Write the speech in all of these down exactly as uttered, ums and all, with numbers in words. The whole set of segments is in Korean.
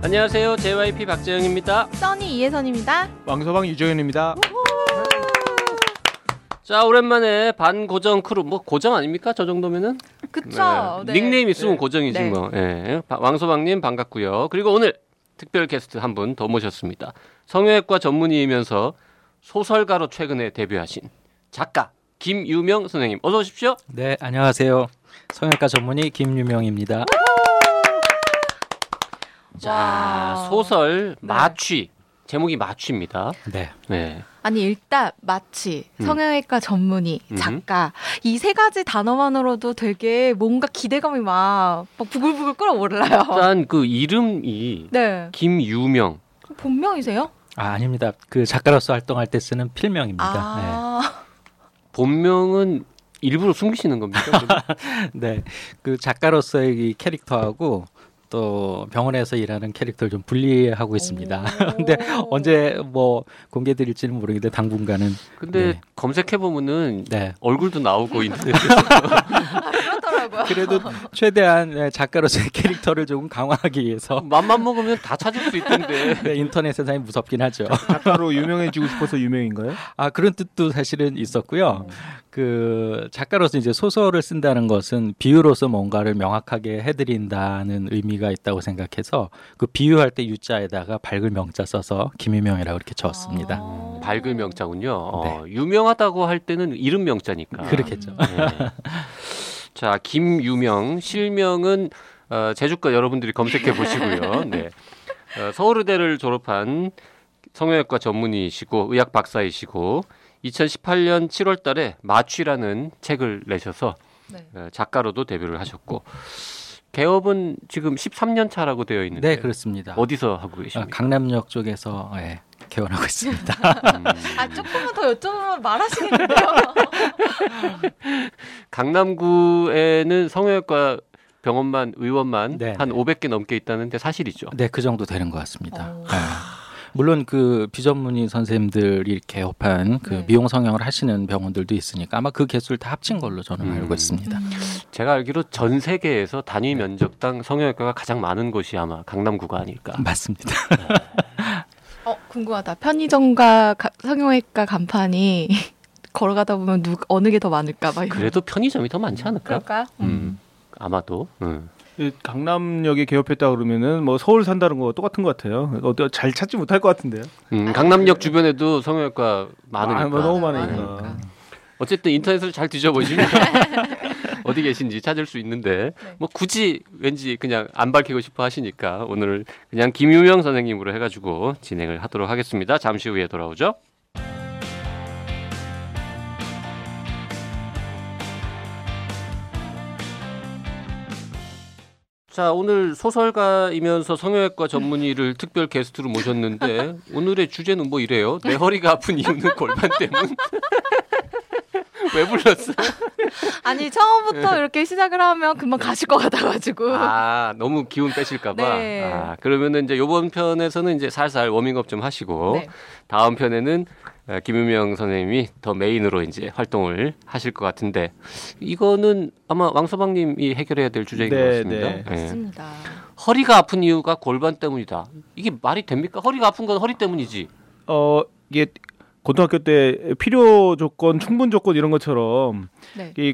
안녕하세요, 제이와이피 박재영입니다. 써니 이혜선입니다. 왕소방 유정현입니다. 자, 오랜만에 반고정 크루. 뭐 고정 아닙니까? 저 정도면은? 그쵸. 네. 네. 닉네임 있으면 네. 고정이지 네. 뭐. 네. 왕소방님 반갑고요. 그리고 오늘 특별 게스트 한 분 더 모셨습니다. 성형외과 전문의이면서 소설가로 최근에 데뷔하신 작가 김유명 선생님, 어서 오십시오. 네, 안녕하세요. 성형외과 전문의 김유명입니다. 자, 소설 네. 마취. 제목이 마취입니다. 네. 네. 아니, 일단 마취, 성형외과 전문의, 음. 작가, 이 세 가지 단어만으로도 되게 뭔가 기대감이 막, 막 부글부글 끓어올라요. 일단 그 이름이 네. 김유명. 본명이세요? 아, 아닙니다. 그 작가로서 활동할 때 쓰는 필명입니다. 아. 네. 본명은 일부러 숨기시는 겁니까? 네. 그 작가로서의 이 캐릭터하고 또 병원에서 일하는 캐릭터를 좀 분리하고 있습니다. 근데 언제 뭐 공개드릴지는 모르겠는데 당분간은. 근데 네. 검색해보면은 네. 얼굴도 나오고 있는데. 그렇더라고요. 그래도 최대한 작가로서의 캐릭터를 조금 강화하기 위해서. 맘만 먹으면 다 찾을 수 있던데. 네, 인터넷 세상이 무섭긴 하죠. 작가로 유명해지고 싶어서 유명인가요? 아, 그런 뜻도 사실은 있었고요. 음. 그 작가로서 이제 소설을 쓴다는 것은 비유로서 뭔가를 명확하게 해드린다는 의미가 있다고 생각해서 그 비유할 때 유자에다가 밝을 명자 써서 김유명이라고 이렇게 적었습니다. 아~ 밝을 명자군요. 네. 어, 유명하다고 할 때는 이름 명자니까. 그렇겠죠. 네. 자, 김유명 실명은 어, 제주과 여러분들이 검색해 보시고요. 네. 어, 서울의대를 졸업한 성형외과 전문의이시고 의학 박사이시고 이천십팔 년 칠월 달에 마취라는 책을 내셔서 네. 작가로도 데뷔를 하셨고, 개업은 지금 십삼 년 차라고 되어 있는데. 네, 그렇습니다. 어디서 하고 계십니까? 강남역 쪽에서 네, 개원하고 있습니다. 음. 아, 조금만 더 여쭤보면 말하시겠는데요. 강남구에는 성형외과 병원만, 의원만 네. 한 오백 개 넘게 있다는데 사실이죠? 네, 그 정도 되는 것 같습니다. 물론 그 비전문의 선생님들이 개업한 그 네. 미용 성형을 하시는 병원들도 있으니까 아마 그 개수를 다 합친 걸로 저는 음. 알고 있습니다. 음. 제가 알기로 전 세계에서 단위 면적당 성형외과가 가장 많은 곳이 아마 강남구가 아닐까. 맞습니다. 어, 궁금하다. 편의점과 가, 성형외과 간판이 걸어가다 보면 누, 어느 게 더 많을까 막. 그래도 편의점이 더 많지 않을까? 그럴까요? 음. 음. 아마도. 음. 강남역에 개업했다 그러면은 뭐 서울 산다는 거 똑같은 것 같아요. 어때, 잘 찾지 못할 것 같은데요. 음, 강남역 주변에도 성형외과 많으니까. 아, 뭐 너무 많으니까. 많으니까. 어쨌든 인터넷을 잘 뒤져보시면 어디 계신지 찾을 수 있는데 네. 뭐 굳이 왠지 그냥 안 밝히고 싶어 하시니까 오늘 그냥 김유명 선생님으로 해가지고 진행을 하도록 하겠습니다. 잠시 후에 돌아오죠. 자, 오늘 소설가이면서 성형외과 전문의를 특별 게스트로 모셨는데 오늘의 주제는 뭐 이래요. 내 허리가 아픈 이유는 골반 때문. 왜 불렀어? 아니, 처음부터 이렇게 시작을 하면 금방 가실 것 같아가지고. 아, 너무 기운 빼실까봐. 네. 아, 그러면은 이제 이번 편에서는 이제 살살 워밍업 좀 하시고 네. 다음 편에는 김유명 선생님이 더 메인으로 이제 활동을 하실 것 같은데, 이거는 아마 왕서방님이 해결해야 될 주제인 네, 것 같습니다. 네. 네. 맞습니다. 허리가 아픈 이유가 골반 때문이다. 이게 말이 됩니까? 허리가 아픈 건 허리 때문이지. 어, 이게 고등학교 때 필요 조건, 충분 조건 이런 것처럼 네. 이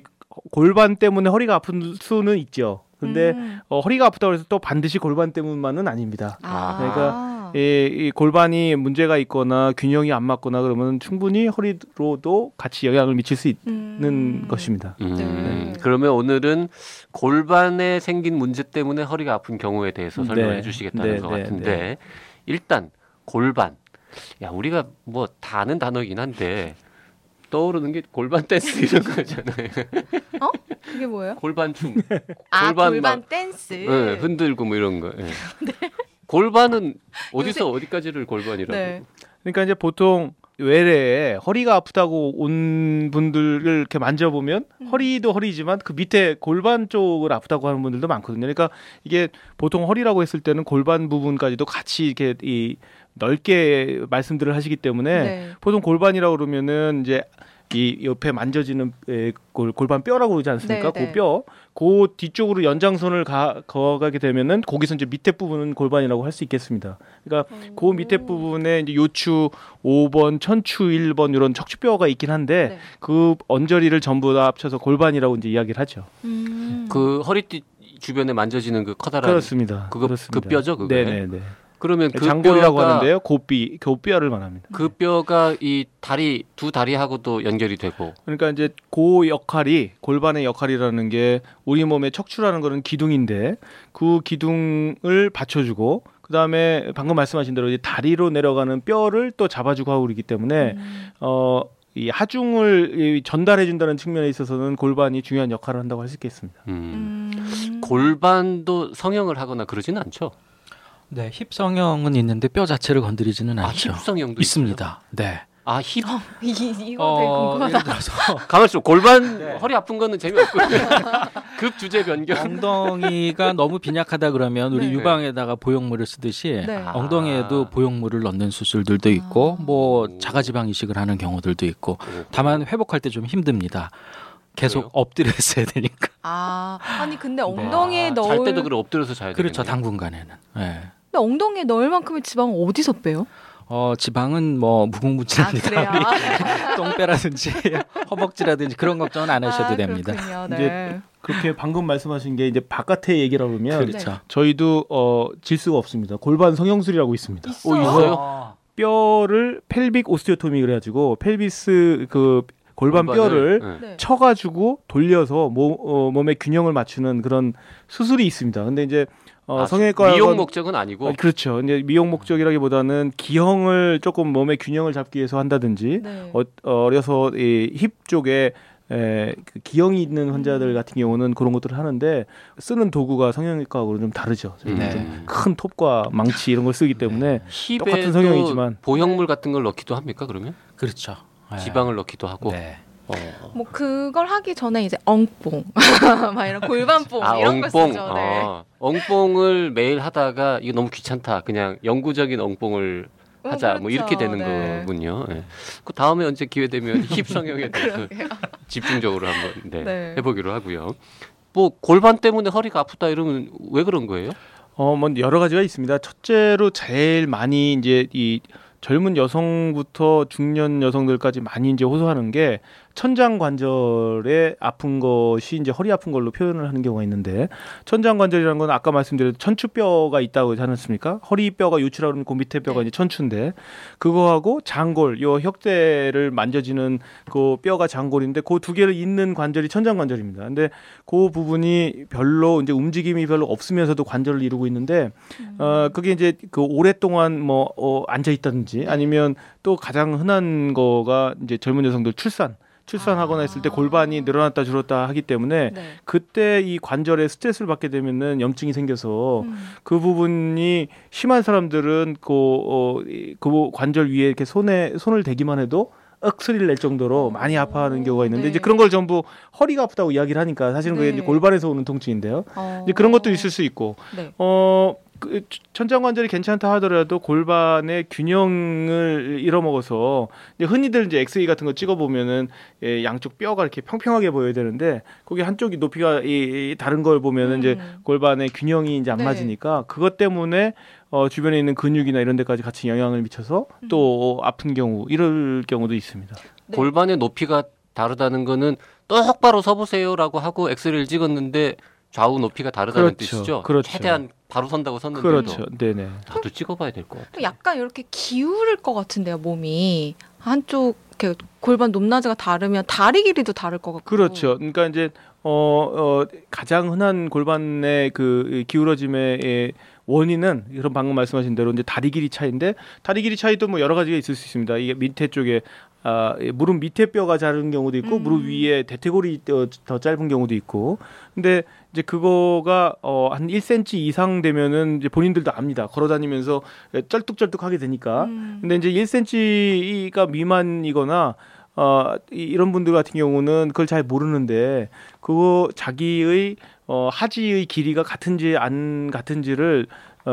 골반 때문에 허리가 아픈 수는 있죠. 근데 음. 어, 허리가 아프다고 해서 또 반드시 골반 때문만은 아닙니다. 아. 그러니까 이, 이 골반이 문제가 있거나 균형이 안 맞거나 그러면 충분히 허리로도 같이 영향을 미칠 수 있는 음. 것입니다. 음. 네. 그러면 오늘은 골반에 생긴 문제 때문에 허리가 아픈 경우에 대해서 설명해 네. 주시겠다는 네. 것 네. 같은데 네. 일단 골반. 야, 우리가 뭐 다 아는 단어이긴 한데 떠오르는 게 골반 댄스 이런 거잖아요. 어? 그게 뭐예요? 골반 춤. 아, 골반, 골반 댄스. 네, 흔들고 뭐 이런 거. 네. 네. 골반은 어디서 요새... 어디까지를 골반이라고. 네. 그러니까 이제 보통 외래에 허리가 아프다고 온 분들을 이렇게 만져보면 음. 허리도 허리지만 그 밑에 골반 쪽을 아프다고 하는 분들도 많거든요. 그러니까 이게 보통 허리라고 했을 때는 골반 부분까지도 같이 이렇게 이 넓게 말씀들을 하시기 때문에 네. 보통 골반이라고 그러면은 이제 이 옆에 만져지는 골반 뼈라고 그러지 않습니까? 네네. 그 뼈, 그 뒤쪽으로 연장선을 가, 거가게 되면은 거기서 이제 밑에 부분은 골반이라고 할 수 있겠습니다. 그러니까 오. 그 밑에 부분에 이제 요추 오 번, 천추 일 번 이런 척추뼈가 있긴 한데 네. 그 언저리를 전부 다 합쳐서 골반이라고 이제 이야기를 하죠. 음. 그 허리띠 주변에 만져지는 그 커다란 그렇습니다. 그거 그렇습니다. 그 뼈죠, 그거. 네네네. 그러면 그 장골이라고 뼈가, 하는데요. 고삐, 고뼈를 말합니다. 그 뼈가 이 다리 두 다리하고도 연결이 되고. 그러니까 이제 그 역할이 골반의 역할이라는 게 우리 몸의 척추라는 거는 기둥인데 그 기둥을 받쳐주고 그 다음에 방금 말씀하신 대로 이제 다리로 내려가는 뼈를 또 잡아주고 하고 그러기 때문에 음. 어, 이 하중을 전달해준다는 측면에 있어서는 골반이 중요한 역할을 한다고 할 수 있겠습니다. 음. 음. 골반도 성형을 하거나 그러지는 않죠. 네, 힙 성형은 있는데 뼈 자체를 건드리지는 않죠. 아, 힙 성형도 있습니다. 있어요? 네. 아, 힙. 어, 이, 이거 어, 되게 궁금하다. 가만있어. 골반 네. 허리 아픈 거는 재미없고 급 주제 변경. 엉덩이가 너무 빈약하다 그러면 우리 네. 유방에다가 보형물을 쓰듯이 네. 엉덩이에도 보형물을 넣는 수술들도 있고 뭐 자가지방 이식을 하는 경우들도 있고 다만 회복할 때 좀 힘듭니다. 계속 그래요? 엎드려 있어야 되니까. 아, 아니 근데 엉덩이에 네. 넣을 잘 때도 그래 엎드려서 자야 되는. 그렇죠, 되겠네요. 당분간에는. 네. 근데 엉덩이에 넣을 만큼의 지방은 어디서 빼요? 어, 지방은 뭐 무궁무진합니다. 아, 똥배라든지 허벅지라든지 그런 걱정은 안 하셔도 아, 됩니다. 네. 이제 그렇게 방금 말씀하신 게 이제 바깥의 얘기라고 하면 그렇죠. 네. 저희도 어, 질 수가 없습니다. 골반 성형술이라고 있습니다. 있어요? 오, 있어요? 아. 뼈를 펠빅 오스티오토미 그래가지고 펠비스 그 골반 골반을, 뼈를 네. 쳐가지고 돌려서 모, 어, 몸의 균형을 맞추는 그런 수술이 있습니다. 근데 이제 어, 아, 성형외과 미용 목적은 아니고 그렇죠. 이제 미용 목적이라기보다는 기형을 조금 몸의 균형을 잡기 위해서 한다든지 네. 어, 어려서 이 힙 쪽에 에, 그 기형이 있는 환자들 같은 경우는 그런 것들을 하는데 쓰는 도구가 성형외과하고는 좀 다르죠. 네. 좀 큰 톱과 망치 이런 걸 쓰기 때문에 네. 똑같은 성형이지만 보형물 같은 걸 넣기도 합니까 그러면? 그렇죠. 지방을 넣기도 하고 네. 어. 뭐 그걸 하기 전에 이제 엉뽕 막 이런 골반뽕 아, 이런 걸 쓰죠. 네. 아, 엉뽕을 매일 하다가 이거 너무 귀찮다 그냥 영구적인 엉뽕을 음, 하자 그렇죠. 뭐 이렇게 되는 네. 거군요. 네. 그 다음에 언제 기회 되면 힙 성형에 대해서 집중적으로 한번 네, 네. 해보기로 하고요. 뭐 골반 때문에 허리가 아프다 이러면 왜 그런 거예요? 어, 뭐 여러 가지가 있습니다. 첫째로 제일 많이 이제 이 젊은 여성부터 중년 여성들까지 많이 이제 호소하는 게 천장 관절에 아픈 것이 이제 허리 아픈 걸로 표현을 하는 경우가 있는데 천장 관절이라는 건 아까 말씀드린 천추뼈가 있다고 하지 않았습니까? 허리뼈가 요추라고 하면 그 밑에 뼈가 이제 천추인데 그거하고 장골, 요 혁대를 만져지는 그 뼈가 장골인데 그 두 개를 잇는 관절이 천장 관절입니다. 근데 그 부분이 별로 이제 움직임이 별로 없으면서도 관절을 이루고 있는데 어 그게 이제 그 오랫동안 뭐 어, 앉아 있다든지 아니면 또 가장 흔한 거가 이제 젊은 여성들 출산 출산하거나 했을 때 골반이 늘어났다 줄었다 하기 때문에 네. 그때 이 관절에 스트레스를 받게 되면은 염증이 생겨서 음. 그 부분이 심한 사람들은 그, 어, 그 관절 위에 이렇게 손에 손을 대기만 해도 억 소리를 낼 정도로 많이 아파하는 오, 경우가 있는데 네. 이제 그런 걸 전부 허리가 아프다고 이야기를 하니까 사실은 네. 그게 이제 골반에서 오는 통증인데요. 어. 이제 그런 것도 있을 수 있고 네. 어. 그 천장관절이 괜찮다 하더라도 골반의 균형을 잃어먹어서 이제 흔히들 이제 엑스레이 같은 거 찍어보면은 예, 양쪽 뼈가 이렇게 평평하게 보여야 되는데 거기 한쪽이 높이가 이, 이 다른 걸 보면은 음. 이제 골반의 균형이 이제 안 네. 맞으니까 그것 때문에 어, 주변에 있는 근육이나 이런 데까지 같이 영향을 미쳐서 음. 또 아픈 경우 이럴 경우도 있습니다. 네. 골반의 높이가 다르다는 거는 똑바로 서보세요라고 하고 엑스레이를 찍었는데 좌우 높이가 다르다는 그렇죠. 뜻이죠. 그렇죠. 최대한 바로 선다고 섰는데도 그렇죠. 네네. 나도 찍어봐야 될 것 같아요. 약간 이렇게 기울을 것 같은데요, 몸이 한쪽 이렇게 골반 높낮이가 다르면 다리 길이도 다를 것 같고. 그렇죠. 그러니까 이제 어, 어 가장 흔한 골반의 그 기울어짐의 원인은 그런 방금 말씀하신 대로 이제 다리 길이 차이인데 다리 길이 차이도 뭐 여러 가지가 있을 수 있습니다. 이게 밑에 쪽에 아, 무릎 밑에 뼈가 자른 경우도 있고 음. 무릎 위에 대퇴골이 더 짧은 경우도 있고. 근데 이제 그거가 어, 한 일 센티미터 이상 되면은 이제 본인들도 압니다. 걸어다니면서 쩔뚝쩔뚝 하게 되니까. 음. 근데 이제 일 센티미터가 미만이거나 어, 이런 분들 같은 경우는 그걸 잘 모르는데 그거 자기의 어, 하지의 길이가 같은지 안 같은지를 어,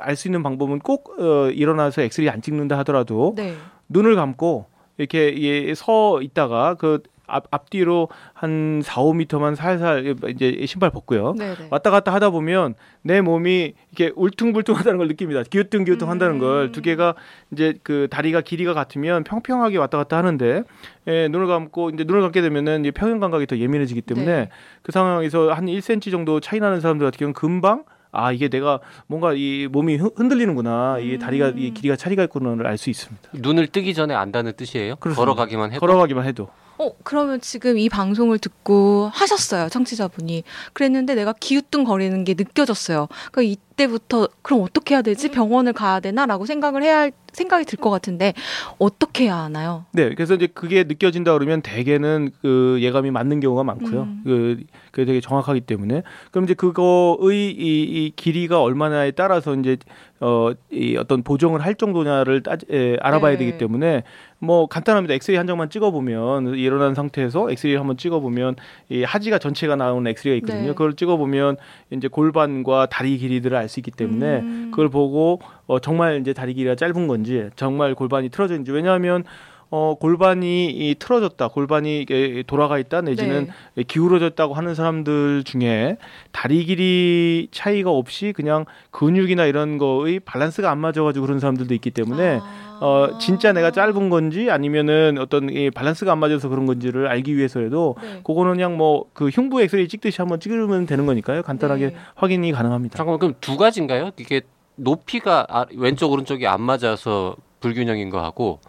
알 수 있는 방법은 꼭 어, 일어나서 엑스레이 안 찍는다 하더라도 네. 눈을 감고 이렇게 예, 서 있다가 그 앞, 앞뒤로 한 사, 오 미터만 살살 이제 신발 벗고요. 네네. 왔다 갔다 하다 보면 내 몸이 이렇게 울퉁불퉁하다는 걸 느낍니다. 기우뚱기우뚱 한다는 음. 걸. 두 개가 이제 그 다리가 길이가 같으면 평평하게 왔다 갔다 하는데 예, 눈을 감고 이제 눈을 감게 되면은 평형 감각이 더 예민해지기 때문에 네. 그 상황에서 한 일 센티미터 정도 차이 나는 사람들 같은 경우는 금방 아 이게 내가 뭔가 이 몸이 흔들리는구나 이게 다리가 이 길이가 차이가 있구나를 알 수 있습니다. 눈을 뜨기 전에 안다는 뜻이에요? 그렇습니다. 걸어가기만 해도? 걸어가기만 해도. 어 그러면 지금 이 방송을 듣고 하셨어요 청취자분이. 그랬는데 내가 기우뚱거리는 게 느껴졌어요. 그러니까 이때부터 그럼 어떻게 해야 되지? 병원을 가야 되나라고 생각을 해야 할, 생각이 들 것 같은데 어떻게 해야 하나요? 네, 그래서 이제 그게 느껴진다 그러면 대개는 그 예감이 맞는 경우가 많고요. 음. 그 그게 되게 정확하기 때문에 그럼 이제 그거의 이, 이 길이가 얼마나에 따라서 이제 어, 이 어떤 보정을 할 정도냐를 따, 에, 알아봐야 네. 되기 때문에 뭐 간단합니다. 엑스레이 한 장만 찍어보면 일어난 상태에서 엑스레이 한번 찍어보면 이 하지가 전체가 나오는 엑스레이가 있거든요. 네. 그걸 찍어보면 이제 골반과 다리 길이들을 알 수 있기 때문에 음. 그걸 보고 어, 정말 이제 다리 길이가 짧은 건지 정말 골반이 틀어져 있는지 왜냐하면 어, 골반이 이, 틀어졌다, 골반이 에, 돌아가 있다 내지는 네. 기울어졌다고 하는 사람들 중에 다리 길이 차이가 없이 그냥 근육이나 이런 거의 밸런스가 안 맞아가지고 그런 사람들도 있기 때문에 아... 어, 진짜 내가 짧은 건지 아니면은 어떤 이, 밸런스가 안 맞아서 그런 건지를 알기 위해서라도 네. 그거는 그냥 뭐 그 흉부 엑스레이 찍듯이 한번 찍으면 되는 거니까요. 간단하게 네. 확인이 가능합니다. 잠깐만 그럼 두 가지인가요? 이게 높이가 아, 왼쪽 오른쪽이 안 맞아서 불균형인 거 하고.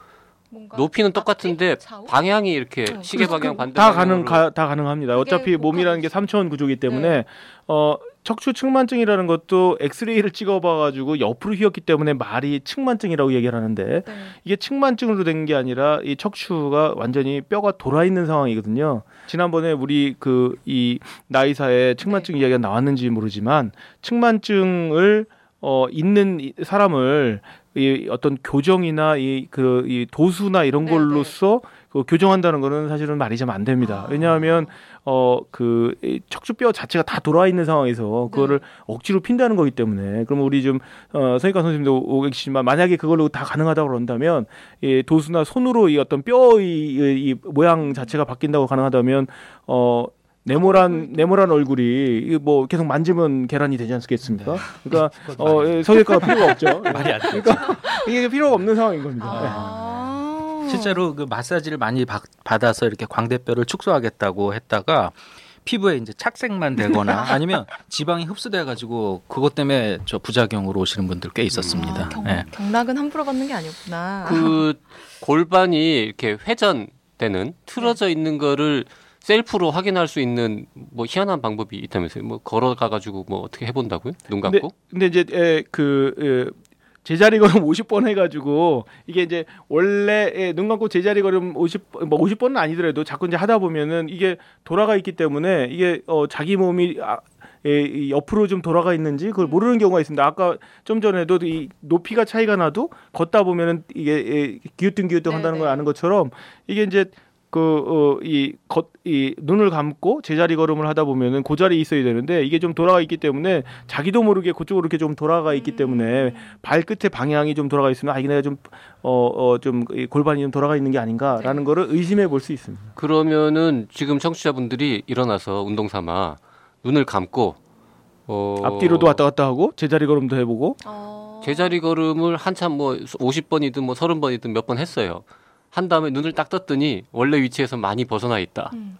높이는 똑같은데 좌우? 방향이 이렇게 네. 시계 방향 반대 다 가능 가, 다 가능합니다. 어차피 몸이라는 게 삼차원 구조이기 때문에 네. 어 척추 측만증이라는 것도 엑스레이를 찍어봐가지고 옆으로 휘었기 때문에 말이 측만증이라고 얘기를 하는데 네. 이게 측만증으로 된 게 아니라 이 척추가 완전히 뼈가 돌아 있는 상황이거든요. 지난번에 우리 그 이 나의사에 측만증 네. 이야기가 나왔는지 모르지만 측만증을 어 있는 사람을 이 어떤 교정이나 이 그 이 도수나 이런 걸로써 그 교정한다는 거는 사실은 말이 좀 안 됩니다. 왜냐하면 어 그 척추뼈 자체가 다 돌아 있는 상황에서 그거를 네. 억지로 핀다는 거기 때문에 그러면 우리 좀 어, 성형외과 선생님도 오겠지만 만약에 그걸로 다 가능하다고 그런다면 이 도수나 손으로 이 어떤 뼈의 이, 이 모양 자체가 바뀐다고 가능하다면 어. 네모란 네모란 얼굴이 뭐 계속 만지면 계란이 되지 않겠습니까? 그러니까 어, 성형외과가 필요가 없죠. 말이 안 되죠. 그러니까 이게 필요가 없는 상황인 겁니다. 아~ 네. 실제로 그 마사지를 많이 바, 받아서 이렇게 광대뼈를 축소하겠다고 했다가 피부에 이제 착색만 되거나 아니면 지방이 흡수돼가지고 그것 때문에 저 부작용으로 오시는 분들 꽤 있었습니다. 아, 경, 네. 경락은 함부로 받는 게 아니었구나. 그 골반이 이렇게 회전되는 틀어져 있는 거를 셀프로 확인할 수 있는 뭐 희한한 방법이 있다면서요? 뭐 걸어가가지고 뭐 어떻게 해본다고요? 눈 감고? 근데, 근데 이제 에, 그 에, 제자리 걸음 오십 번 해가지고 이게 이제 원래 에, 눈 감고 제자리 걸음 오십 번, 뭐 오십 번은 아니더라도 자꾸 이제 하다 보면은 이게 돌아가 있기 때문에 이게 어, 자기 몸이 아, 에, 옆으로 좀 돌아가 있는지 그걸 모르는 경우가 있습니다. 아까 좀 전에도 이 높이가 차이가 나도 걷다 보면은 이게 기우뚱기우뚱 한다는 걸 아는 것처럼 이게 이제 그 이 겉 이 어, 눈을 감고 제자리 걸음을 하다 보면은 그 자리에 있어야 되는데 이게 좀 돌아가 있기 때문에 자기도 모르게 그쪽으로 이렇게 좀 돌아가 있기 때문에 발끝의 방향이 좀 돌아가 있으면 아 이게 내가 좀 어 어 좀 골반이 좀 돌아가 있는 게 아닌가라는 거를 의심해 볼 수 있습니다. 그러면은 지금 청취자분들이 일어나서 운동 삼아 눈을 감고 어... 앞뒤로도 왔다 갔다 하고 제자리 걸음도 해보고 어... 제자리 걸음을 한참 뭐 오십 번이든 뭐 삼십 번이든 몇 번 했어요. 한 다음에 눈을 딱 떴더니 원래 위치에서 많이 벗어나 있다. 음.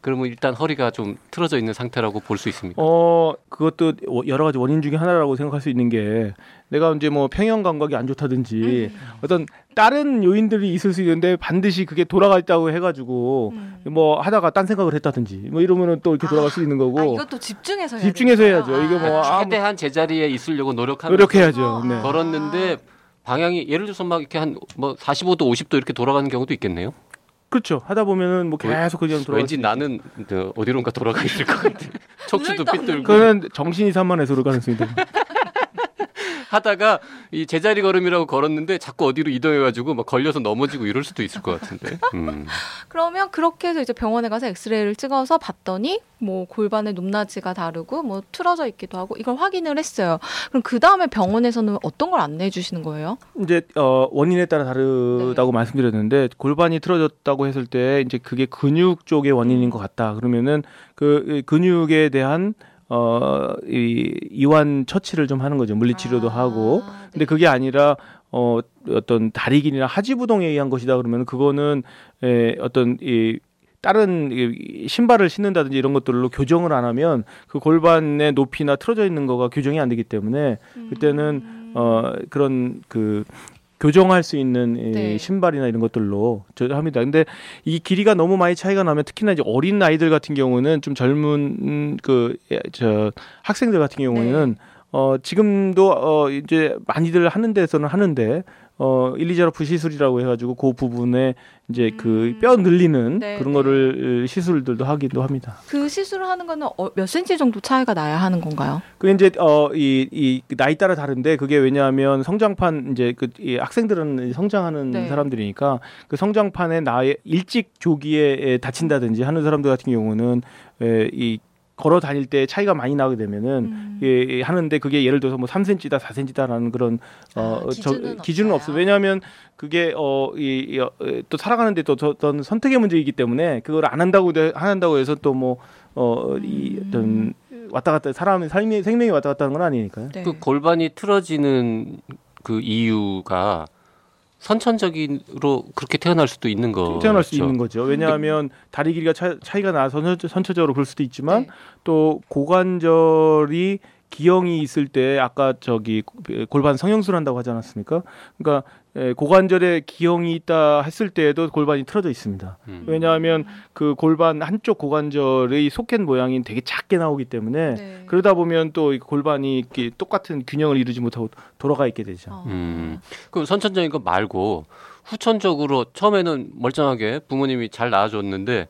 그러면 일단 허리가 좀 틀어져 있는 상태라고 볼 수 있습니까? 어, 그것도 여러 가지 원인 중에 하나라고 생각할 수 있는 게 내가 이제 뭐 평형 감각이 안 좋다든지 음. 어떤 다른 요인들이 있을 수 있는데 반드시 그게 돌아가 있다고 해가지고 음. 뭐 하다가 딴 생각을 했다든지 뭐 이러면은 또 이렇게 아, 돌아갈 수 있는 거고. 아, 이것도 집중해서 해야 집중해서 해야죠. 아. 이게 뭐 최대한 제자리에 있으려고 노력하면서 노력해야죠. 네. 걸었는데. 방향이 예를 들어서 막 이렇게 한 뭐 사십오 도 오십 도 이렇게 돌아가는 경우도 있겠네요. 그렇죠. 하다 보면은 뭐 계속 그냥 돌아가. 왠지 나는 그 어디론가 돌아가 있을 것 같아. 척추도 삐뚤고. 그건 정신이 산만해서 그럴 가능성이 있다. 하다가 이 제자리 걸음이라고 걸었는데 자꾸 어디로 이동해가지고 막 걸려서 넘어지고 이럴 수도 있을 것 같은데. 음. 그러면 그렇게 해서 이제 병원에 가서 엑스레이를 찍어서 봤더니 뭐 골반의 높낮이가 다르고 뭐 틀어져 있기도 하고 이걸 확인을 했어요. 그럼 그 다음에 병원에서는 어떤 걸 안내해 주시는 거예요? 이제 어, 원인에 따라 다르다고 네. 말씀드렸는데 골반이 틀어졌다고 했을 때 이제 그게 근육 쪽의 원인인 것 같다. 그러면은 그 근육에 대한 어, 이, 이완 처치를 좀 하는 거죠. 물리치료도 아, 하고. 네. 근데 그게 아니라, 어, 어떤 다리 길이나 하지부동에 의한 것이다 그러면 그거는, 에, 어떤, 이, 다른 이, 신발을 신는다든지 이런 것들로 교정을 안 하면 그 골반의 높이나 틀어져 있는 거가 교정이 안 되기 때문에 그때는, 음. 어, 그런 그, 교정할 수 있는 네. 신발이나 이런 것들로 합니다. 근데 이 길이가 너무 많이 차이가 나면 특히나 이제 어린 아이들 같은 경우는 좀 젊은 그 저 학생들 같은 경우는 네. 어 지금도 어 이제 많이들 하는 데서는 하는데 어 일리제라프 시술이라고 해 가지고 그 부분에 이제 음. 그 뼈 늘리는 네. 그런 거를 시술들도 하기도 합니다. 그 시술을 하는 거는 어, 몇 센치 정도 차이가 나야 하는 건가요? 그 이제 어 이 이 나이 따라 다른데 그게 왜냐하면 성장판 이제 그 이 학생들은 성장하는 네. 사람들이니까 그 성장판에 나이 일찍 조기에 다친다든지 하는 사람들 같은 경우는 에, 이 걸어 다닐 때 차이가 많이 나게 되면은 음. 예, 하는데 그게 예를 들어서 뭐 삼 센티미터다, 사 센티미터다라는 그런 어, 아, 기준은, 저, 기준은 없어. 왜냐하면 그게 어, 이, 이, 또 살아가는데 또 어떤 선택의 문제이기 때문에 그걸 안 한다고 안 한다고 해서 또 뭐 어, 이 어떤 왔다 갔다 사람의 삶이 생명이 왔다 갔다 하는 건 아니니까요. 네. 그 골반이 틀어지는 그 이유가. 선천적으로 그렇게 태어날 수도 있는 거죠. 태어날 수 있는 거죠. 왜냐하면 다리 길이가 차, 차이가 나서 선천적으로 그럴 수도 있지만 네. 또 고관절이 기형이 있을 때 아까 저기 골반 성형술 한다고 하지 않았습니까? 그러니까 고관절에 기형이 있다 했을 때에도 골반이 틀어져 있습니다. 음. 왜냐하면 그 골반 한쪽 고관절의 소켓 모양이 되게 작게 나오기 때문에 네. 그러다 보면 또 골반이 이렇게 똑같은 균형을 이루지 못하고 돌아가 있게 되죠. 어. 음. 그럼 선천적인 거 말고 후천적으로 처음에는 멀쩡하게 부모님이 잘 낳아줬는데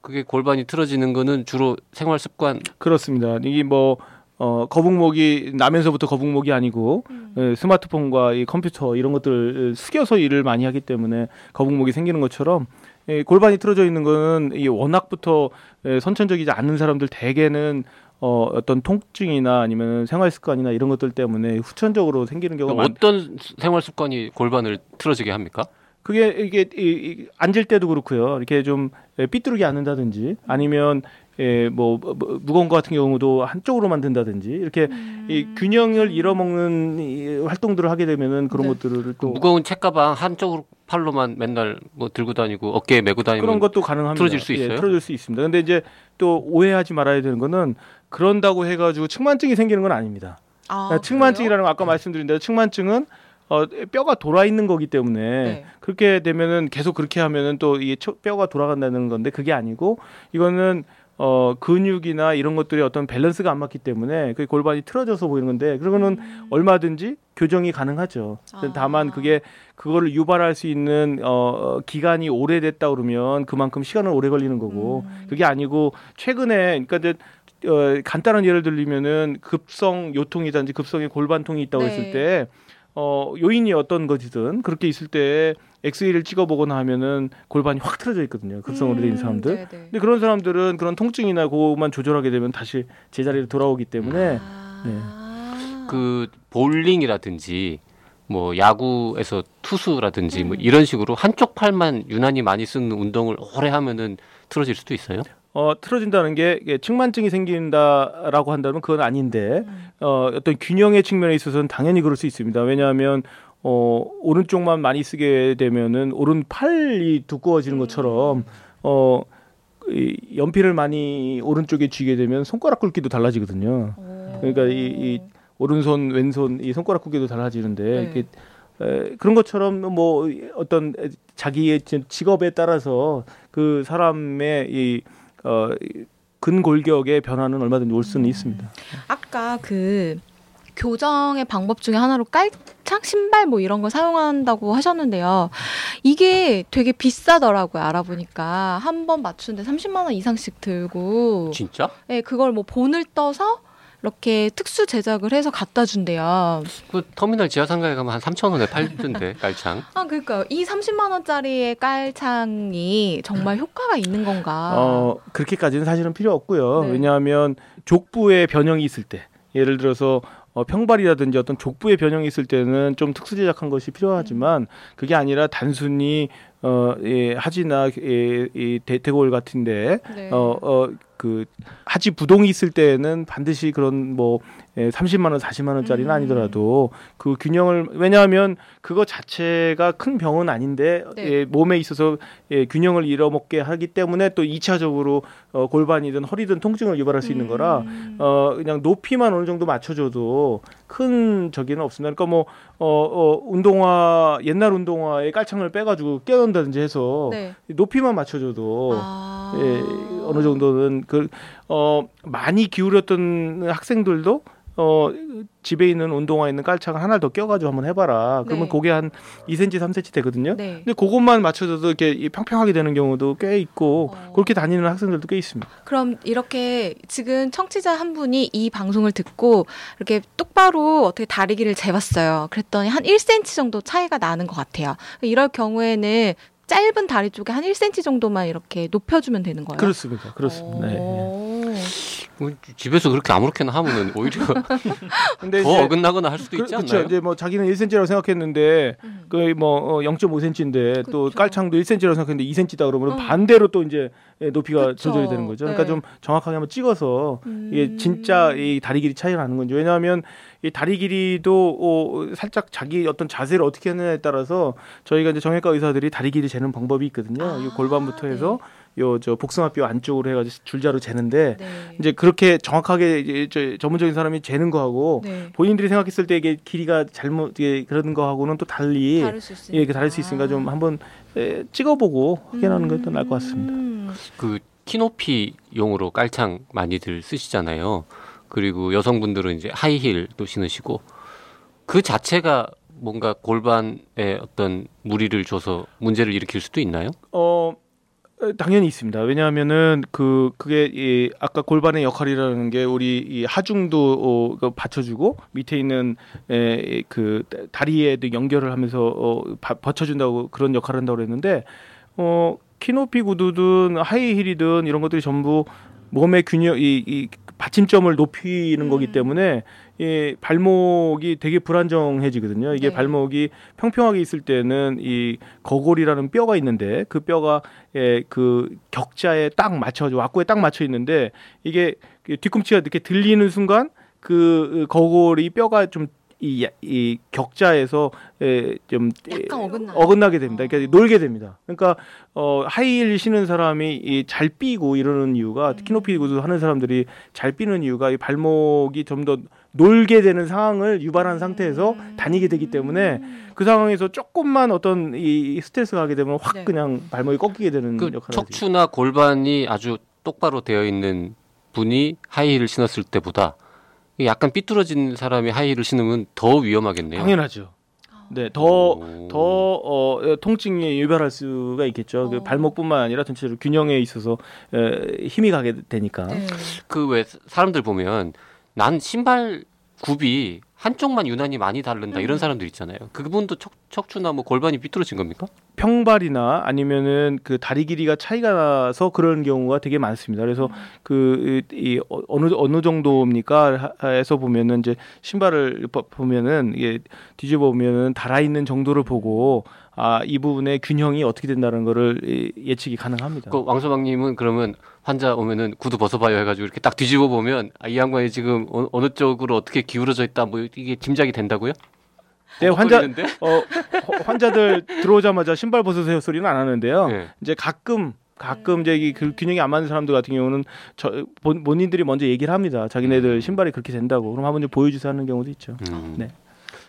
그게 골반이 틀어지는 거는 주로 생활 습관? 그렇습니다. 이게 뭐 어 거북목이 나면서부터 거북목이 아니고 음. 에, 스마트폰과 이 컴퓨터 이런 것들을 숙여서 일을 많이 하기 때문에 거북목이 생기는 것처럼 에, 골반이 틀어져 있는 거는 이 워낙부터 에, 선천적이지 않는 사람들 대개는 어, 어떤 통증이나 아니면 생활습관이나 이런 것들 때문에 후천적으로 생기는 경우가 어떤 많... 생활습관이 골반을 틀어지게 합니까? 그게 이게 이, 이, 앉을 때도 그렇고요. 이렇게 좀 에, 삐뚤게 앉는다든지 아니면 예, 뭐, 뭐 무거운 거 같은 경우도 한쪽으로만 든다든지 이렇게 음... 이 균형을 잃어먹는 이 활동들을 하게 되면은 그런 네. 것들을 또 무거운 책가방 한쪽으로 팔로만 맨날 뭐 들고 다니고 어깨에 메고 다니는 그런 것도 가능합니다. 틀어질 수 있어요. 예, 틀어질 수 있습니다. 근데 이제 또 오해하지 말아야 되는 거는 그런다고 해가지고 측만증이 생기는 건 아닙니다. 아, 그러니까 측만증이라는 거 아까 말씀드린 대로 측만증은 어, 뼈가 돌아 있는 거기 때문에 네. 그렇게 되면은 계속 그렇게 하면은 또 이 뼈가 돌아간다는 건데 그게 아니고 이거는 어 근육이나 이런 것들이 어떤 밸런스가 안 맞기 때문에 그 골반이 틀어져서 보이는 건데 그거는 음. 얼마든지 교정이 가능하죠. 아. 다만 그게 그거를 유발할 수 있는 어 기간이 오래됐다 그러면 그만큼 시간은 오래 걸리는 거고 음. 그게 아니고 최근에 그러니까 이제 어, 간단한 예를 들면은 급성 요통이든지 급성의 골반통이 있다고 네. 했을 때 어, 요인이 어떤 것이든 그렇게 있을 때 엑스레이를 찍어보거나 하면은 골반이 확 틀어져 있거든요. 급성으로 음, 된 사람들. 네네. 근데 그런 사람들은 그런 통증이나 그것만 조절하게 되면 다시 제자리로 돌아오기 때문에 아~ 네. 그 볼링이라든지 뭐 야구에서 투수라든지 음. 뭐 이런 식으로 한쪽 팔만 유난히 많이 쓰는 운동을 오래 하면은 틀어질 수도 있어요. 어, 틀어진다는 게 측만증이 생긴다라고 한다면 그건 아닌데 음. 어, 어떤 균형의 측면에 있어서는 당연히 그럴 수 있습니다. 왜냐하면 어, 오른쪽만 많이 쓰게 되면은 오른팔이 두꺼워지는 것처럼 어, 이, 연필을 많이 오른쪽에 쥐게 되면 손가락 굵기도 달라지거든요. 오. 그러니까 이, 이 오른손 왼손 이 손가락 굵기도 달라지는데 네. 이렇게, 에, 그런 것처럼 뭐 어떤 자기의 직업에 따라서 그 사람의 이 어, 근골격의 변화는 얼마든지 올 수는 음. 있습니다. 아까 그 교정의 방법 중에 하나로 깔창 신발 뭐 이런 걸 사용한다고 하셨는데요. 이게 되게 비싸더라고요. 알아보니까 한 번 맞추는데 삼십만 원 이상씩 들고. 진짜? 네, 그걸 뭐 본을 떠서 이렇게 특수 제작을 해서 갖다 준대요. 그 터미널 지하상가에 가면 한 삼천 원에 팔던데 깔창. 아, 그러니까요. 이 삼십만 원짜리의 깔창이 정말 효과가 있는 건가? 어, 그렇게까지는 사실은 필요 없고요. 네. 왜냐하면 족부에 변형이 있을 때, 예를 들어서 어, 평발이라든지 어떤 족부의 변형이 있을 때는 좀 특수 제작한 것이 필요하지만 그게 아니라 단순히 어, 예, 하지나 예, 이 대퇴골 같은데 네. 어, 어, 그 하지 부동이 있을 때는 반드시 그런 뭐 예, 삼십만 원, 사십만 원짜리는 음. 아니더라도 그 균형을, 왜냐하면 그거 자체가 큰 병은 아닌데 네. 예, 몸에 있어서 예, 균형을 잃어먹게 하기 때문에 또 이 차적으로 어, 골반이든 허리든 통증을 유발할 수 있는 거라 음. 어, 그냥 높이만 어느 정도 맞춰줘도 큰 저기는 없습니다. 그러니까 뭐 어, 어, 운동화, 옛날 운동화에 깔창을 빼가지고 껴넣는다든지 해서 네. 높이만 맞춰줘도 아... 예, 어느 정도는 그, 어, 많이 기울였던 학생들도 어, 집에 있는 운동화에 있는 깔창을 하나 더 껴가지고 한번 해봐라. 그러면 네. 그게 한 이 센티미터, 삼 센티미터 되거든요. 네. 근데 그것만 맞춰줘도 이렇게 평평하게 되는 경우도 꽤 있고 어... 그렇게 다니는 학생들도 꽤 있습니다. 그럼 이렇게 지금 청취자 한 분이 이 방송을 듣고 이렇게 똑바로 어떻게 다리기를 재봤어요. 그랬더니 한 일 센티미터 정도 차이가 나는 것 같아요. 이럴 경우에는 짧은 다리 쪽에 한 일 센티미터 정도만 이렇게 높여주면 되는 거예요? 그렇습니다. 그렇습니다. 네. 집에서 그렇게 아무렇게나 하면 오히려 근데 더 어긋나거나 할 수도 그, 있지 않나요? 그렇죠. 이제 뭐 자기는 일 센티미터라고 생각했는데 음. 거의 뭐 영 점 오 센티미터인데 그쵸. 또 깔창도 일 센티미터라고 생각했는데 이 센티미터다 그러면 음. 반대로 또 이제 높이가 그쵸. 조절이 되는 거죠. 그러니까 네. 좀 정확하게 한번 찍어서 음. 이게 진짜 이 다리 길이 차이가 나는 건지. 왜냐하면 이 다리 길이도 어, 살짝 자기 어떤 자세를 어떻게 하느냐에 따라서 저희가 이제 정형외과 의사들이 다리 길이 재는 방법이 있거든요. 아, 이 골반부터 네. 해서 요 저 복숭아뼈 안쪽으로 해가지고 줄자로 재는데 네. 이제 그렇게 정확하게 이제 저 전문적인 사람이 재는 거하고 네. 본인들이 생각했을 때 이게 길이가 잘못 예, 그런 거하고는 또 달리 다를 수 있으니까, 예, 다를 수 있으니까 좀 한번 예, 찍어보고 확인하는 것도 나을 것 같습니다. 음. 그 키높이용으로 깔창 많이들 쓰시잖아요. 그리고 여성분들은 이제 하이힐도 신으시고 그 자체가 뭔가 골반에 어떤 무리를 줘서 문제를 일으킬 수도 있나요? 어. 당연히 있습니다. 왜냐하면은 그 그게 이 아까 골반의 역할이라는 게 우리 이 하중도 어, 받쳐주고 밑에 있는 에, 그 다리에 연결을 하면서 어, 받쳐준다고 그런 역할을 한다고 그랬는데 어, 키높이 구두든 하이힐이든 이런 것들이 전부 몸의 균형 이, 이 받침점을 높이는 음. 거기 때문에 이 발목이 되게 불안정해지거든요. 이게 네. 발목이 평평하게 있을 때는 이 거골이라는 뼈가 있는데 그 뼈가 예, 그 격자에 딱 맞춰져 와꾸에 딱 맞춰 있는데 이게 뒤꿈치가 이렇게 들리는 순간 그 거골이 뼈가 좀 이, 이 격자에서 에, 좀 약간 어긋나. 어긋나게 됩니다. 그러니까 어. 놀게 됩니다. 그러니까 어, 하이힐 신는 사람이 이 잘 삐고 이러는 이유가 음. 키높이 구두 하는 사람들이 잘 삐는 이유가 이 발목이 좀 더 놀게 되는 상황을 유발한 상태에서 음. 다니게 되기 때문에 음. 그 상황에서 조금만 어떤 이 스트레스가 가게 되면 확 네. 그냥 발목이 꺾이게 되는 그 역할을 척추나 되죠. 골반이 아주 똑바로 되어 있는 분이 하이힐을 신었을 때보다 약간 삐뚤어진 사람이 하이힐을 신으면 더 위험하겠네요. 당연하죠. 네, 더 더 어, 통증에 유발할 수가 있겠죠. 그 발목뿐만 아니라 전체적으로 균형에 있어서 에, 힘이 가게 되니까. 네. 그 왜 사람들 보면 난 신발 굽이 한쪽만 유난히 많이 다른다 이런 사람들 있잖아요. 그분도 척, 척추나 뭐 골반이 삐뚤어진 겁니까? 평발이나 아니면은 그 다리 길이가 차이가 나서 그런 경우가 되게 많습니다. 그래서 음. 그 이 어느 어느 정도입니까? 해서 보면은 이제 신발을 보면은 이게 뒤집어 보면은 달아 있는 정도를 보고 아, 이 부분의 균형이 어떻게 된다는 거를 예측이 가능합니다. 그 왕소방님은 그러면 환자 오면은 구두 벗어봐요 해가지고 이렇게 딱 뒤집어 보면 아, 이 양반이 지금 어, 어느 쪽으로 어떻게 기울어져 있다 뭐 이게 짐작이 된다고요? 네, 환자 어, 환자들 들어오자마자 신발 벗으세요 소리는 안 하는데요. 네. 이제 가끔 가끔 이제 이 균형이 안 맞는 사람들 같은 경우는 저, 본, 본인들이 먼저 얘기를 합니다. 자기네들 신발이 그렇게 된다고. 그럼 한번 보여주세요 하는 경우도 있죠. 음. 네.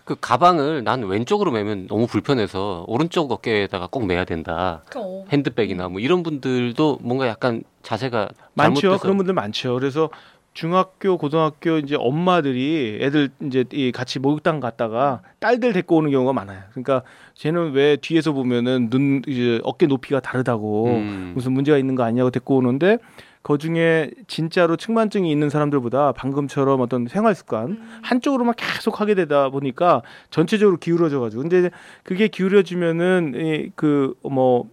그 가방을 난 왼쪽으로 매면 너무 불편해서 오른쪽 어깨에다가 꼭 매야 된다. 어. 핸드백이나 뭐 이런 분들도 뭔가 약간 자세가 많죠. 잘못돼서. 그런 분들 많죠. 그래서 중학교, 고등학교 이제 엄마들이 애들 이제 이 같이 목욕탕 갔다가 딸들 데리고 오는 경우가 많아요. 그러니까 쟤는 왜 뒤에서 보면은 눈 이제 어깨 높이가 다르다고 음. 무슨 문제가 있는 거 아니냐고 데리고 오는데 그중에 진짜로 측만증이 있는 사람들보다 방금처럼 어떤 생활 습관 음. 한쪽으로만 계속 하게 되다 보니까 전체적으로 기울어져 가지고 근데 그게 기울어지면은 그 뭐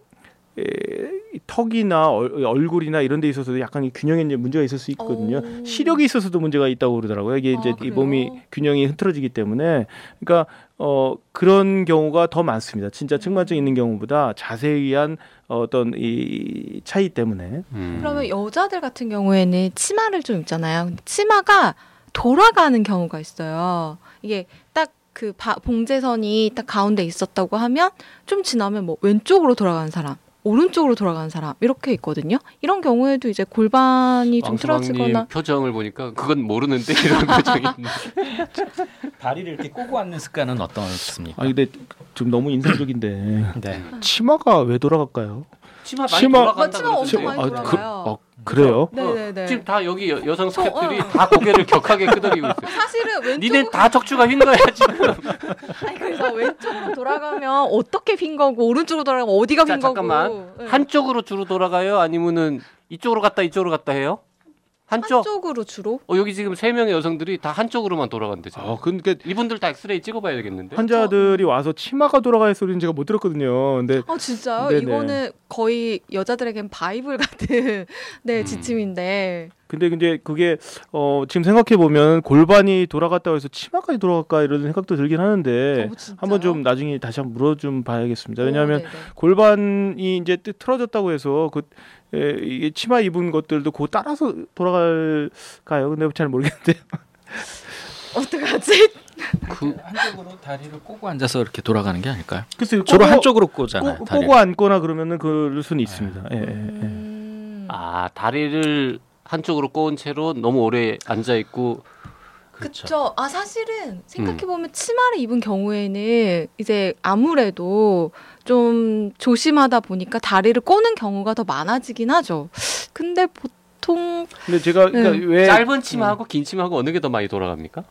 턱이나 얼, 얼굴이나 이런 데 있어서도 약간 이 균형에 이제 문제가 있을 수 있거든요. 오. 시력에 있어서도 문제가 있다고 그러더라고요. 이게 아, 이제 그래요? 이 몸이 균형이 흐트러지기 때문에 그러니까 어, 그런 경우가 더 많습니다. 진짜 측만증 있는 경우보다 자세한 어떤 이 차이 때문에. 음. 그러면 여자들 같은 경우에는 치마를 좀 입잖아요. 치마가 돌아가는 경우가 있어요. 이게 딱 그 봉제선이 딱 가운데 있었다고 하면 좀 지나면 뭐 왼쪽으로 돌아가는 사람, 오른쪽으로 돌아가는 사람 이렇게 있거든요. 이런 경우에도 이제 골반이 좀 틀어지거나 표정을 보니까 그건 모르는데 이런 표정이 다리를 이렇게 꼬고 앉는 습관은 어떻습니까? 아 근데 좀 너무 인상적인데 네. 치마가 왜 돌아갈까요? 치마 많이 치마... 돌아간다 치마 엄청 많이 돌아가요. 아, 그, 아, 그래요? 네네네. 지금 다 여기 여성 스태프들이 어. 다 고개를 격하게 끄덕이고 있어요. 사실은 왼쪽 니네 다 척추가 휜 거야 지금. 아니 그래서 왼쪽으로 돌아가면 어떻게 휜 거고 오른쪽으로 돌아가면 어디가 자, 휜 잠깐만. 거고. 잠깐만. 네. 한쪽으로 주로 돌아가요? 아니면은 이쪽으로 갔다 이쪽으로 갔다 해요? 한쪽. 한쪽으로 주로? 어 여기 지금 세 명의 여성들이 다 한쪽으로만 돌아간대잖아. 아, 근데 이분들 다 엑스레이 찍어봐야 되겠는데. 환자들이 와서 치마가 돌아갈 소리는 제가 못 들었거든요. 근데 아 진짜요? 네네. 이거는 거의 여자들에겐 바이블 같은 네 음. 지침인데. 근데 근데 그게 어 지금 생각해 보면 골반이 돌아갔다고 해서 치마까지 돌아갈까 이런 생각도 들긴 하는데 어, 한번 좀 나중에 다시 한번 물어 좀 봐야겠습니다. 왜냐하면 오, 골반이 이제 틀어졌다고 해서 그 예, 이게 치마 입은 것들도 그 따라서 돌아갈까요? 근데 잘 모르겠는데 어떡하지? 그 한쪽으로 다리를 꼬고 앉아서 이렇게 돌아가는 게 아닐까요? 글쎄요. 주로 한쪽으로 꼬잖아요. 꼬, 꼬고 앉거나 그러면은 그럴 수는 있습니다. 예, 예, 예. 음... 아 다리를 한쪽으로 꼬은 채로 너무 오래 앉아 있고. 그렇죠. 아 사실은 생각해 보면 음. 치마를 입은 경우에는 이제 아무래도 좀 조심하다 보니까 다리를 꼬는 경우가 더 많아지긴 하죠. 근데 보통 근데 제가 그러니까 음. 왜 짧은 치마하고 음. 긴 치마하고 어느 게 더 많이 돌아갑니까?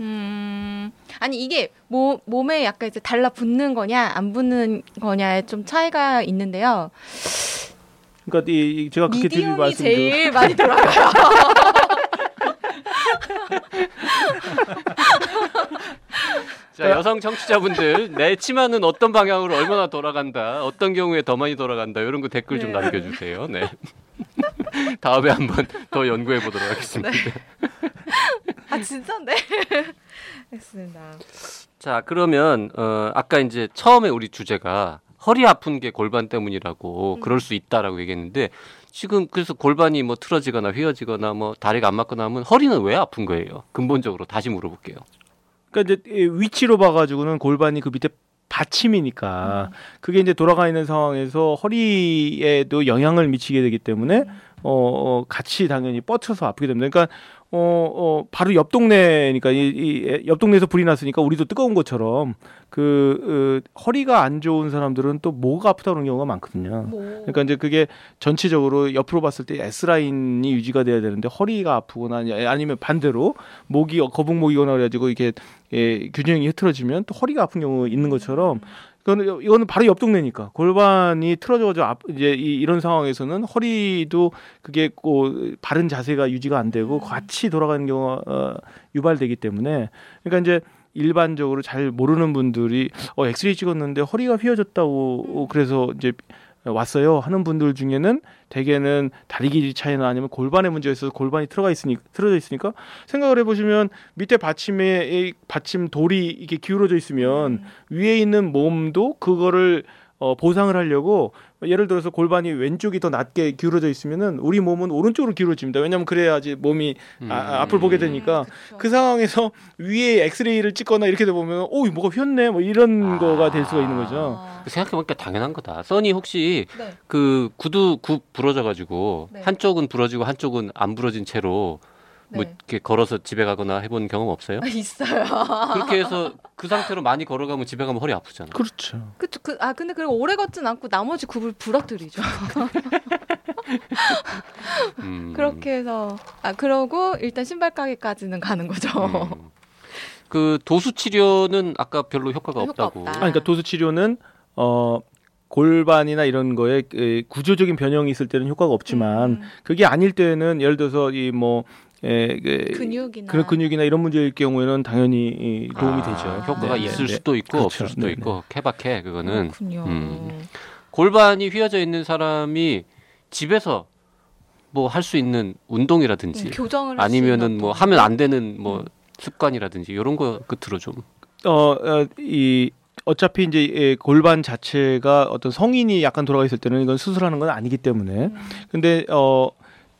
음 아니 이게 뭐, 몸에 약간 이제 달라붙는 거냐 안 붙는 거냐에 좀 차이가 있는데요. 그러니까 이 제가 그렇게 드린 말씀도 제일 많이 돌아가요. 자 여성 청취자분들 내 치마는 어떤 방향으로 얼마나 돌아간다, 어떤 경우에 더 많이 돌아간다 이런 거 댓글 네. 좀 남겨주세요. 네. 다음에 한번 더 연구해 보도록 하겠습니다. 네. 아 진짜인데. 알겠습니다. 자 그러면 어, 아까 이제 처음에 우리 주제가 허리 아픈 게 골반 때문이라고 음. 그럴 수 있다라고 얘기했는데. 지금 그래서 골반이 뭐 틀어지거나 휘어지거나 뭐 다리가 안 맞거나 하면 허리는 왜 아픈 거예요? 근본적으로 다시 물어볼게요. 그러니까 이제 위치로 봐가지고는 골반이 그 밑에 받침이니까 음. 그게 이제 돌아가 있는 상황에서 허리에도 영향을 미치게 되기 때문에 음. 어, 같이 당연히 뻗쳐서 아프게 됩니다. 그러니까 어, 어, 바로 옆 동네니까 이, 이, 옆 동네에서 불이 났으니까 우리도 뜨거운 것처럼 그 으, 허리가 안 좋은 사람들은 또 뭐가 아프다 그런 경우가 많거든요. 뭐. 그러니까 이제 그게 전체적으로 옆으로 봤을 때 S라인이 유지가 돼야 되는데 허리가 아프거나 아니면 반대로 목이 거북목이거나 그래가지고 이렇게 예, 균형이 흐트러지면 또 허리가 아픈 경우 있는 것처럼. 그건 이거는 바로 옆 동네니까 골반이 틀어져가지고 이제 이런 상황에서는 허리도 그게 꼭 바른 자세가 유지가 안 되고 같이 돌아가는 경우가 유발되기 때문에 그러니까 이제 일반적으로 잘 모르는 분들이 어, 엑스레이 찍었는데 허리가 휘어졌다고 그래서 이제 왔어요 하는 분들 중에는 대개는 다리 길이 차이나 아니면 골반에 문제가 있어서 골반이 틀어가 있으니 틀어져 있으니까 생각을 해보시면 밑에 받침에 받침 돌이 이렇게 기울어져 있으면 위에 있는 몸도 그거를 어, 보상을 하려고 예를 들어서 골반이 왼쪽이 더 낮게 기울어져 있으면은 우리 몸은 오른쪽으로 기울어집니다. 왜냐하면 그래야지 몸이 음. 아, 앞을 보게 되니까 음, 그 상황에서 위에 엑스레이를 찍거나 이렇게 돼 보면 오 뭐가 휘었네 뭐 이런 아. 거가 될 수가 있는 거죠. 생각해보니까 당연한 거다. 써니 혹시 네. 그 구두 굽 부러져가지고 네. 한쪽은 부러지고 한쪽은 안 부러진 채로 네. 뭐 이렇게 걸어서 집에 가거나 해본 경험 없어요? 있어요. 그렇게 해서 그 상태로 많이 걸어가면 집에 가면 허리 아프잖아. 그렇죠. 그쵸, 그, 아 근데 그리고 오래 걷진 않고 나머지 굽을 부러뜨리죠. 음. 그렇게 해서 아 그러고 일단 신발 가게까지는 가는 거죠. 음. 그 도수 치료는 아까 별로 효과가 효과 없다고. 없다. 아, 그러니까 도수 치료는 어. 골반이나 이런 거에 구조적인 변형이 있을 때는 효과가 없지만 음. 그게 아닐 때는 예를 들어서 이 뭐 근육이나 그런 근육이나 이런 문제일 경우에는 당연히 도움이 아, 되죠. 효과가 네, 있을 네, 수도 네. 있고 그렇죠. 없을 수도 네, 있고 네. 케바케 그거는. 음. 골반이 휘어져 있는 사람이 집에서 뭐 할 수 있는 운동이라든지 음, 교정을 아니면은 뭐 하면 안 되는 뭐 음. 습관이라든지 이런 거 끝으로 좀. 어, 이 어차피 이제 골반 자체가 어떤 성인이 약간 돌아가 있을 때는 이건 수술하는 건 아니기 때문에 근데 어,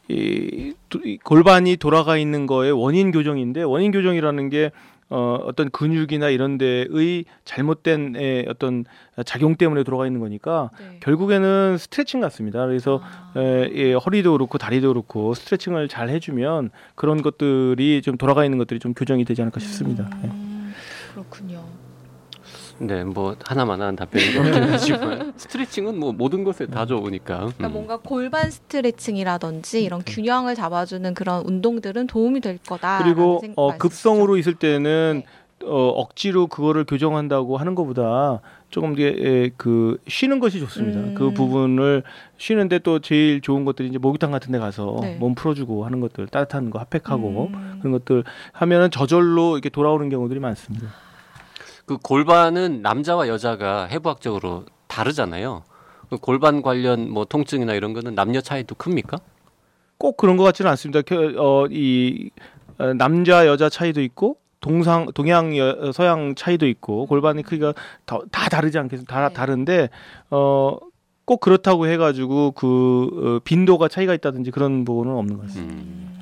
이, 이 골반이 돌아가 있는 거의 원인 교정인데 원인 교정이라는 게 어, 어떤 근육이나 이런 데의 잘못된 에, 어떤 작용 때문에 돌아가 있는 거니까 네. 결국에는 스트레칭 같습니다. 그래서 아. 에, 예, 허리도 그렇고 다리도 그렇고 스트레칭을 잘 해주면 그런 것들이 좀 돌아가 있는 것들이 좀 교정이 되지 않을까 싶습니다. 음, 예. 그렇군요. 네, 뭐 하나만한 답변이 없긴 하지만 스트레칭은 뭐 모든 것에 다 좋으니까. 음. 그러니까 뭔가 골반 스트레칭이라든지 이런 균형을 잡아주는 그런 운동들은 도움이 될 거다. 그리고 어, 급성으로 있을 때는 네. 어, 억지로 그거를 교정한다고 하는 것보다 조금 이제 그 쉬는 것이 좋습니다. 음. 그 부분을 쉬는데 또 제일 좋은 것들이 이제 목욕탕 같은 데 가서 네. 몸 풀어주고 하는 것들, 따뜻한 거 핫팩하고 음. 그런 것들 하면은 저절로 이렇게 돌아오는 경우들이 많습니다. 그 골반은 남자와 여자가 해부학적으로 다르잖아요. 그 골반 관련 뭐 통증이나 이런 거는 남녀 차이도 큽니까? 꼭 그런 것 같지는 않습니다. 어, 이 어, 남자 여자 차이도 있고 동상 동양 여, 서양 차이도 있고 골반의 크기가 다, 다 다르지 않겠습니까? 다 네. 다른데 어, 꼭 그렇다고 해가지고 그 어, 빈도가 차이가 있다든지 그런 부분은 없는 것 같습니다. 음.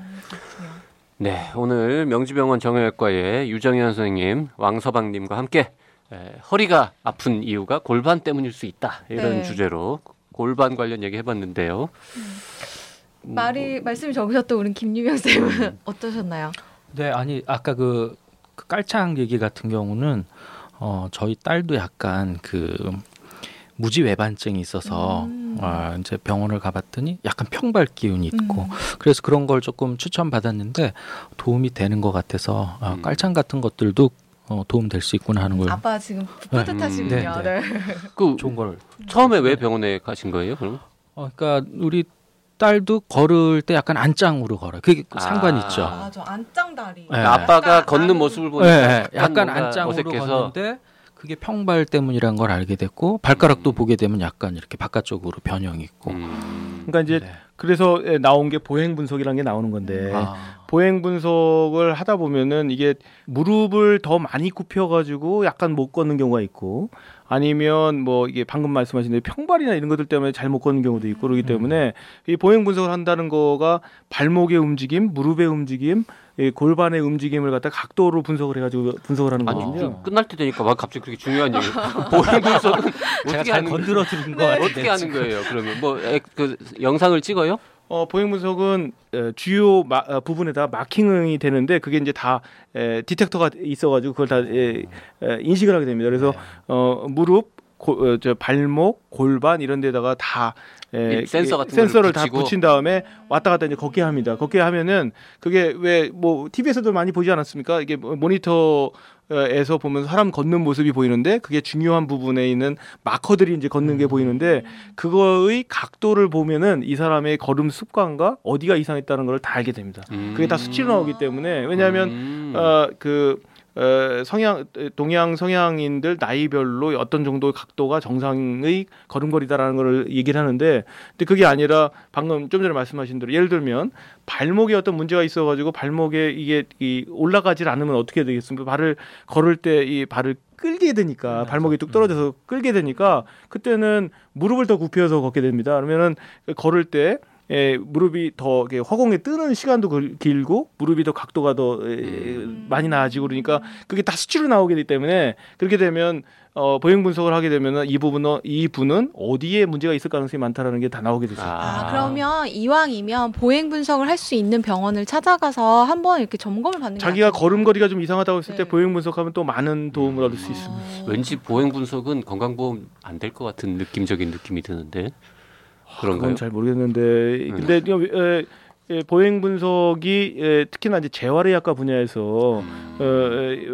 네, 오늘 명지병원 정형외과의 유정현 선생님, 왕서방님과 함께 에, 허리가 아픈 이유가 골반 때문일 수 있다 이런 네. 주제로 골반 관련 얘기해봤는데요. 음. 음, 말이 말씀이 적으셨던 우리 김유명 쌤은 음. 어떠셨나요? 네, 아니 아까 그, 그 깔창 얘기 같은 경우는 어, 저희 딸도 약간 그 무지 외반증이 있어서 음. 어, 이제 병원을 가봤더니 약간 평발 기운이 있고 음. 그래서 그런 걸 조금 추천받았는데 도움이 되는 것 같아서 음. 어, 깔창 같은 것들도 어, 도움 될 수 있구나 하는 걸. 아빠 지금 뿌듯하시군요. 네. 네. 그 좋은 걸 처음에 왜 병원에 가신 거예요? 그럼? 어, 그러니까 우리 딸도 걸을 때 약간 안짱으로 걸어요. 그게 아. 상관 있죠. 맞아, 안짱 다리. 네. 아빠가 약간, 걷는 모습을 보니까 네. 약간, 약간 안짱으로 걷는데. 그게 평발 때문이라는 걸 알게 됐고 발가락도 음. 보게 되면 약간 이렇게 바깥쪽으로 변형이 있고. 음. 그러니까 이제 네. 그래서 나온 게 보행 분석이라는 게 나오는 건데 아. 보행 분석을 하다 보면은 이게 무릎을 더 많이 굽혀가지고 약간 못 걷는 경우가 있고 아니면 뭐 이게 방금 말씀하신 대로 평발이나 이런 것들 때문에 잘 못 걷는 경우도 있고 그러기 때문에 음. 이 보행 분석을 한다는 거가 발목의 움직임, 무릎의 움직임. 이 골반의 움직임을 갖다 각도로 분석을 해가지고 분석을 하는 거거든요. 끝날 때 되니까 막 갑자기 그렇게 중요한 얘기. 보행 분석은 제가 잘 건드려 드린 거 같은데 어떻게 하는 거예요? 그러면 뭐 그 영상을 찍어요? 어 보행 분석은 주요 마, 부분에다 마킹이 되는데 그게 이제 다 에, 디텍터가 있어가지고 그걸 다 에, 에, 인식을 하게 됩니다. 그래서 네. 어, 무릎, 고, 어, 저 발목, 골반 이런 데다가 다 예, 센서 같은 센서를 다 붙인 다음에 왔다 갔다 이제 걷게 합니다. 걷게 하면은 그게 왜 뭐 티비에서도 많이 보지 않았습니까? 이게 모니터에서 보면 사람 걷는 모습이 보이는데 그게 중요한 부분에 있는 마커들이 이제 걷는 게 보이는데 그거의 각도를 보면은 이 사람의 걸음 습관과 어디가 이상했다는 걸 다 알게 됩니다. 그게 다 수치로 나오기 때문에 왜냐하면 음. 어, 그 어, 성향 동양 성향인들 나이별로 어떤 정도의 각도가 정상의 걸음걸이다라는 걸 얘기를 하는데 근데 그게 아니라 방금 좀 전에 말씀하신 대로 예를 들면 발목에 어떤 문제가 있어 가지고 발목에 이게 이 올라가질 않으면 어떻게 되겠습니까? 발을 걸을 때 이 발을 끌게 되니까 발목이 뚝 떨어져서 끌게 되니까 그때는 무릎을 더 굽혀서 걷게 됩니다. 그러면은 걸을 때 예, 무릎이 더 허공에 뜨는 시간도 길고 무릎이 더 각도가 더 많이 나아지고 그러니까 그게 다 수치로 나오게 되기 때문에 그렇게 되면 어, 보행 분석을 하게 되면 이 부분은 이 분은 어디에 문제가 있을 가능성이 많다라는 게 다 나오게 되죠. 아, 그러면 이왕이면 보행 분석을 할 수 있는 병원을 찾아가서 한번 이렇게 점검을 받는 자기가 걸음걸이가 좀 이상하다고 했을 네. 때 보행 분석하면 또 많은 도움을 얻을 수 있습니다. 아... 왠지 보행 분석은 건강보험 안 될 것 같은 느낌적인 느낌이 드는데. 그런가요? 잘 모르겠는데 음. 근데 에, 예, 보행 분석이 예, 특히나 이제 재활의학과 분야에서 음. 어,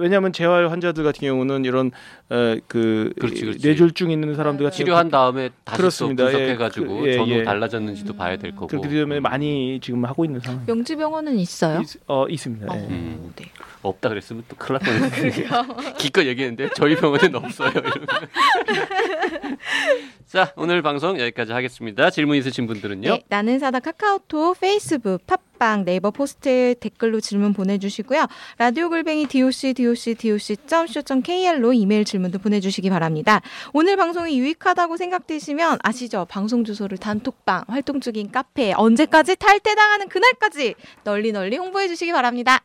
왜냐하면 재활 환자들 같은 경우는 이런 에, 그 그렇지, 그렇지. 뇌졸중 있는 사람들 같은 치료한 그, 다음에 다시 그렇습니다. 또 분석해가지고 예, 그, 전후 예, 예. 달라졌는지도 음. 봐야 될 거고 그렇기 때문에 많이 지금 하고 있는 상황. 명지병원은 있어요? 있, 어 있습니다. 어, 예. 음. 네. 없다 그랬으면 또 큰일 날 뻔했는데 기껏 얘기했는데 저희 병원은 없어요. 자, 오늘 방송 여기까지 하겠습니다. 질문 있으신 분들은요? 네, 나는 사다 카카오톡, 페이스북, 팟빵, 네이버 포스트 댓글로 질문 보내주시고요. 라디오 골뱅이 docdocdoc.co.kr로 이메일 질문도 보내주시기 바랍니다. 오늘 방송이 유익하다고 생각되시면 아시죠? 방송 주소를 단톡방, 활동 중인 카페, 언제까지 탈퇴당하는 그날까지 널리 널리 홍보해 주시기 바랍니다.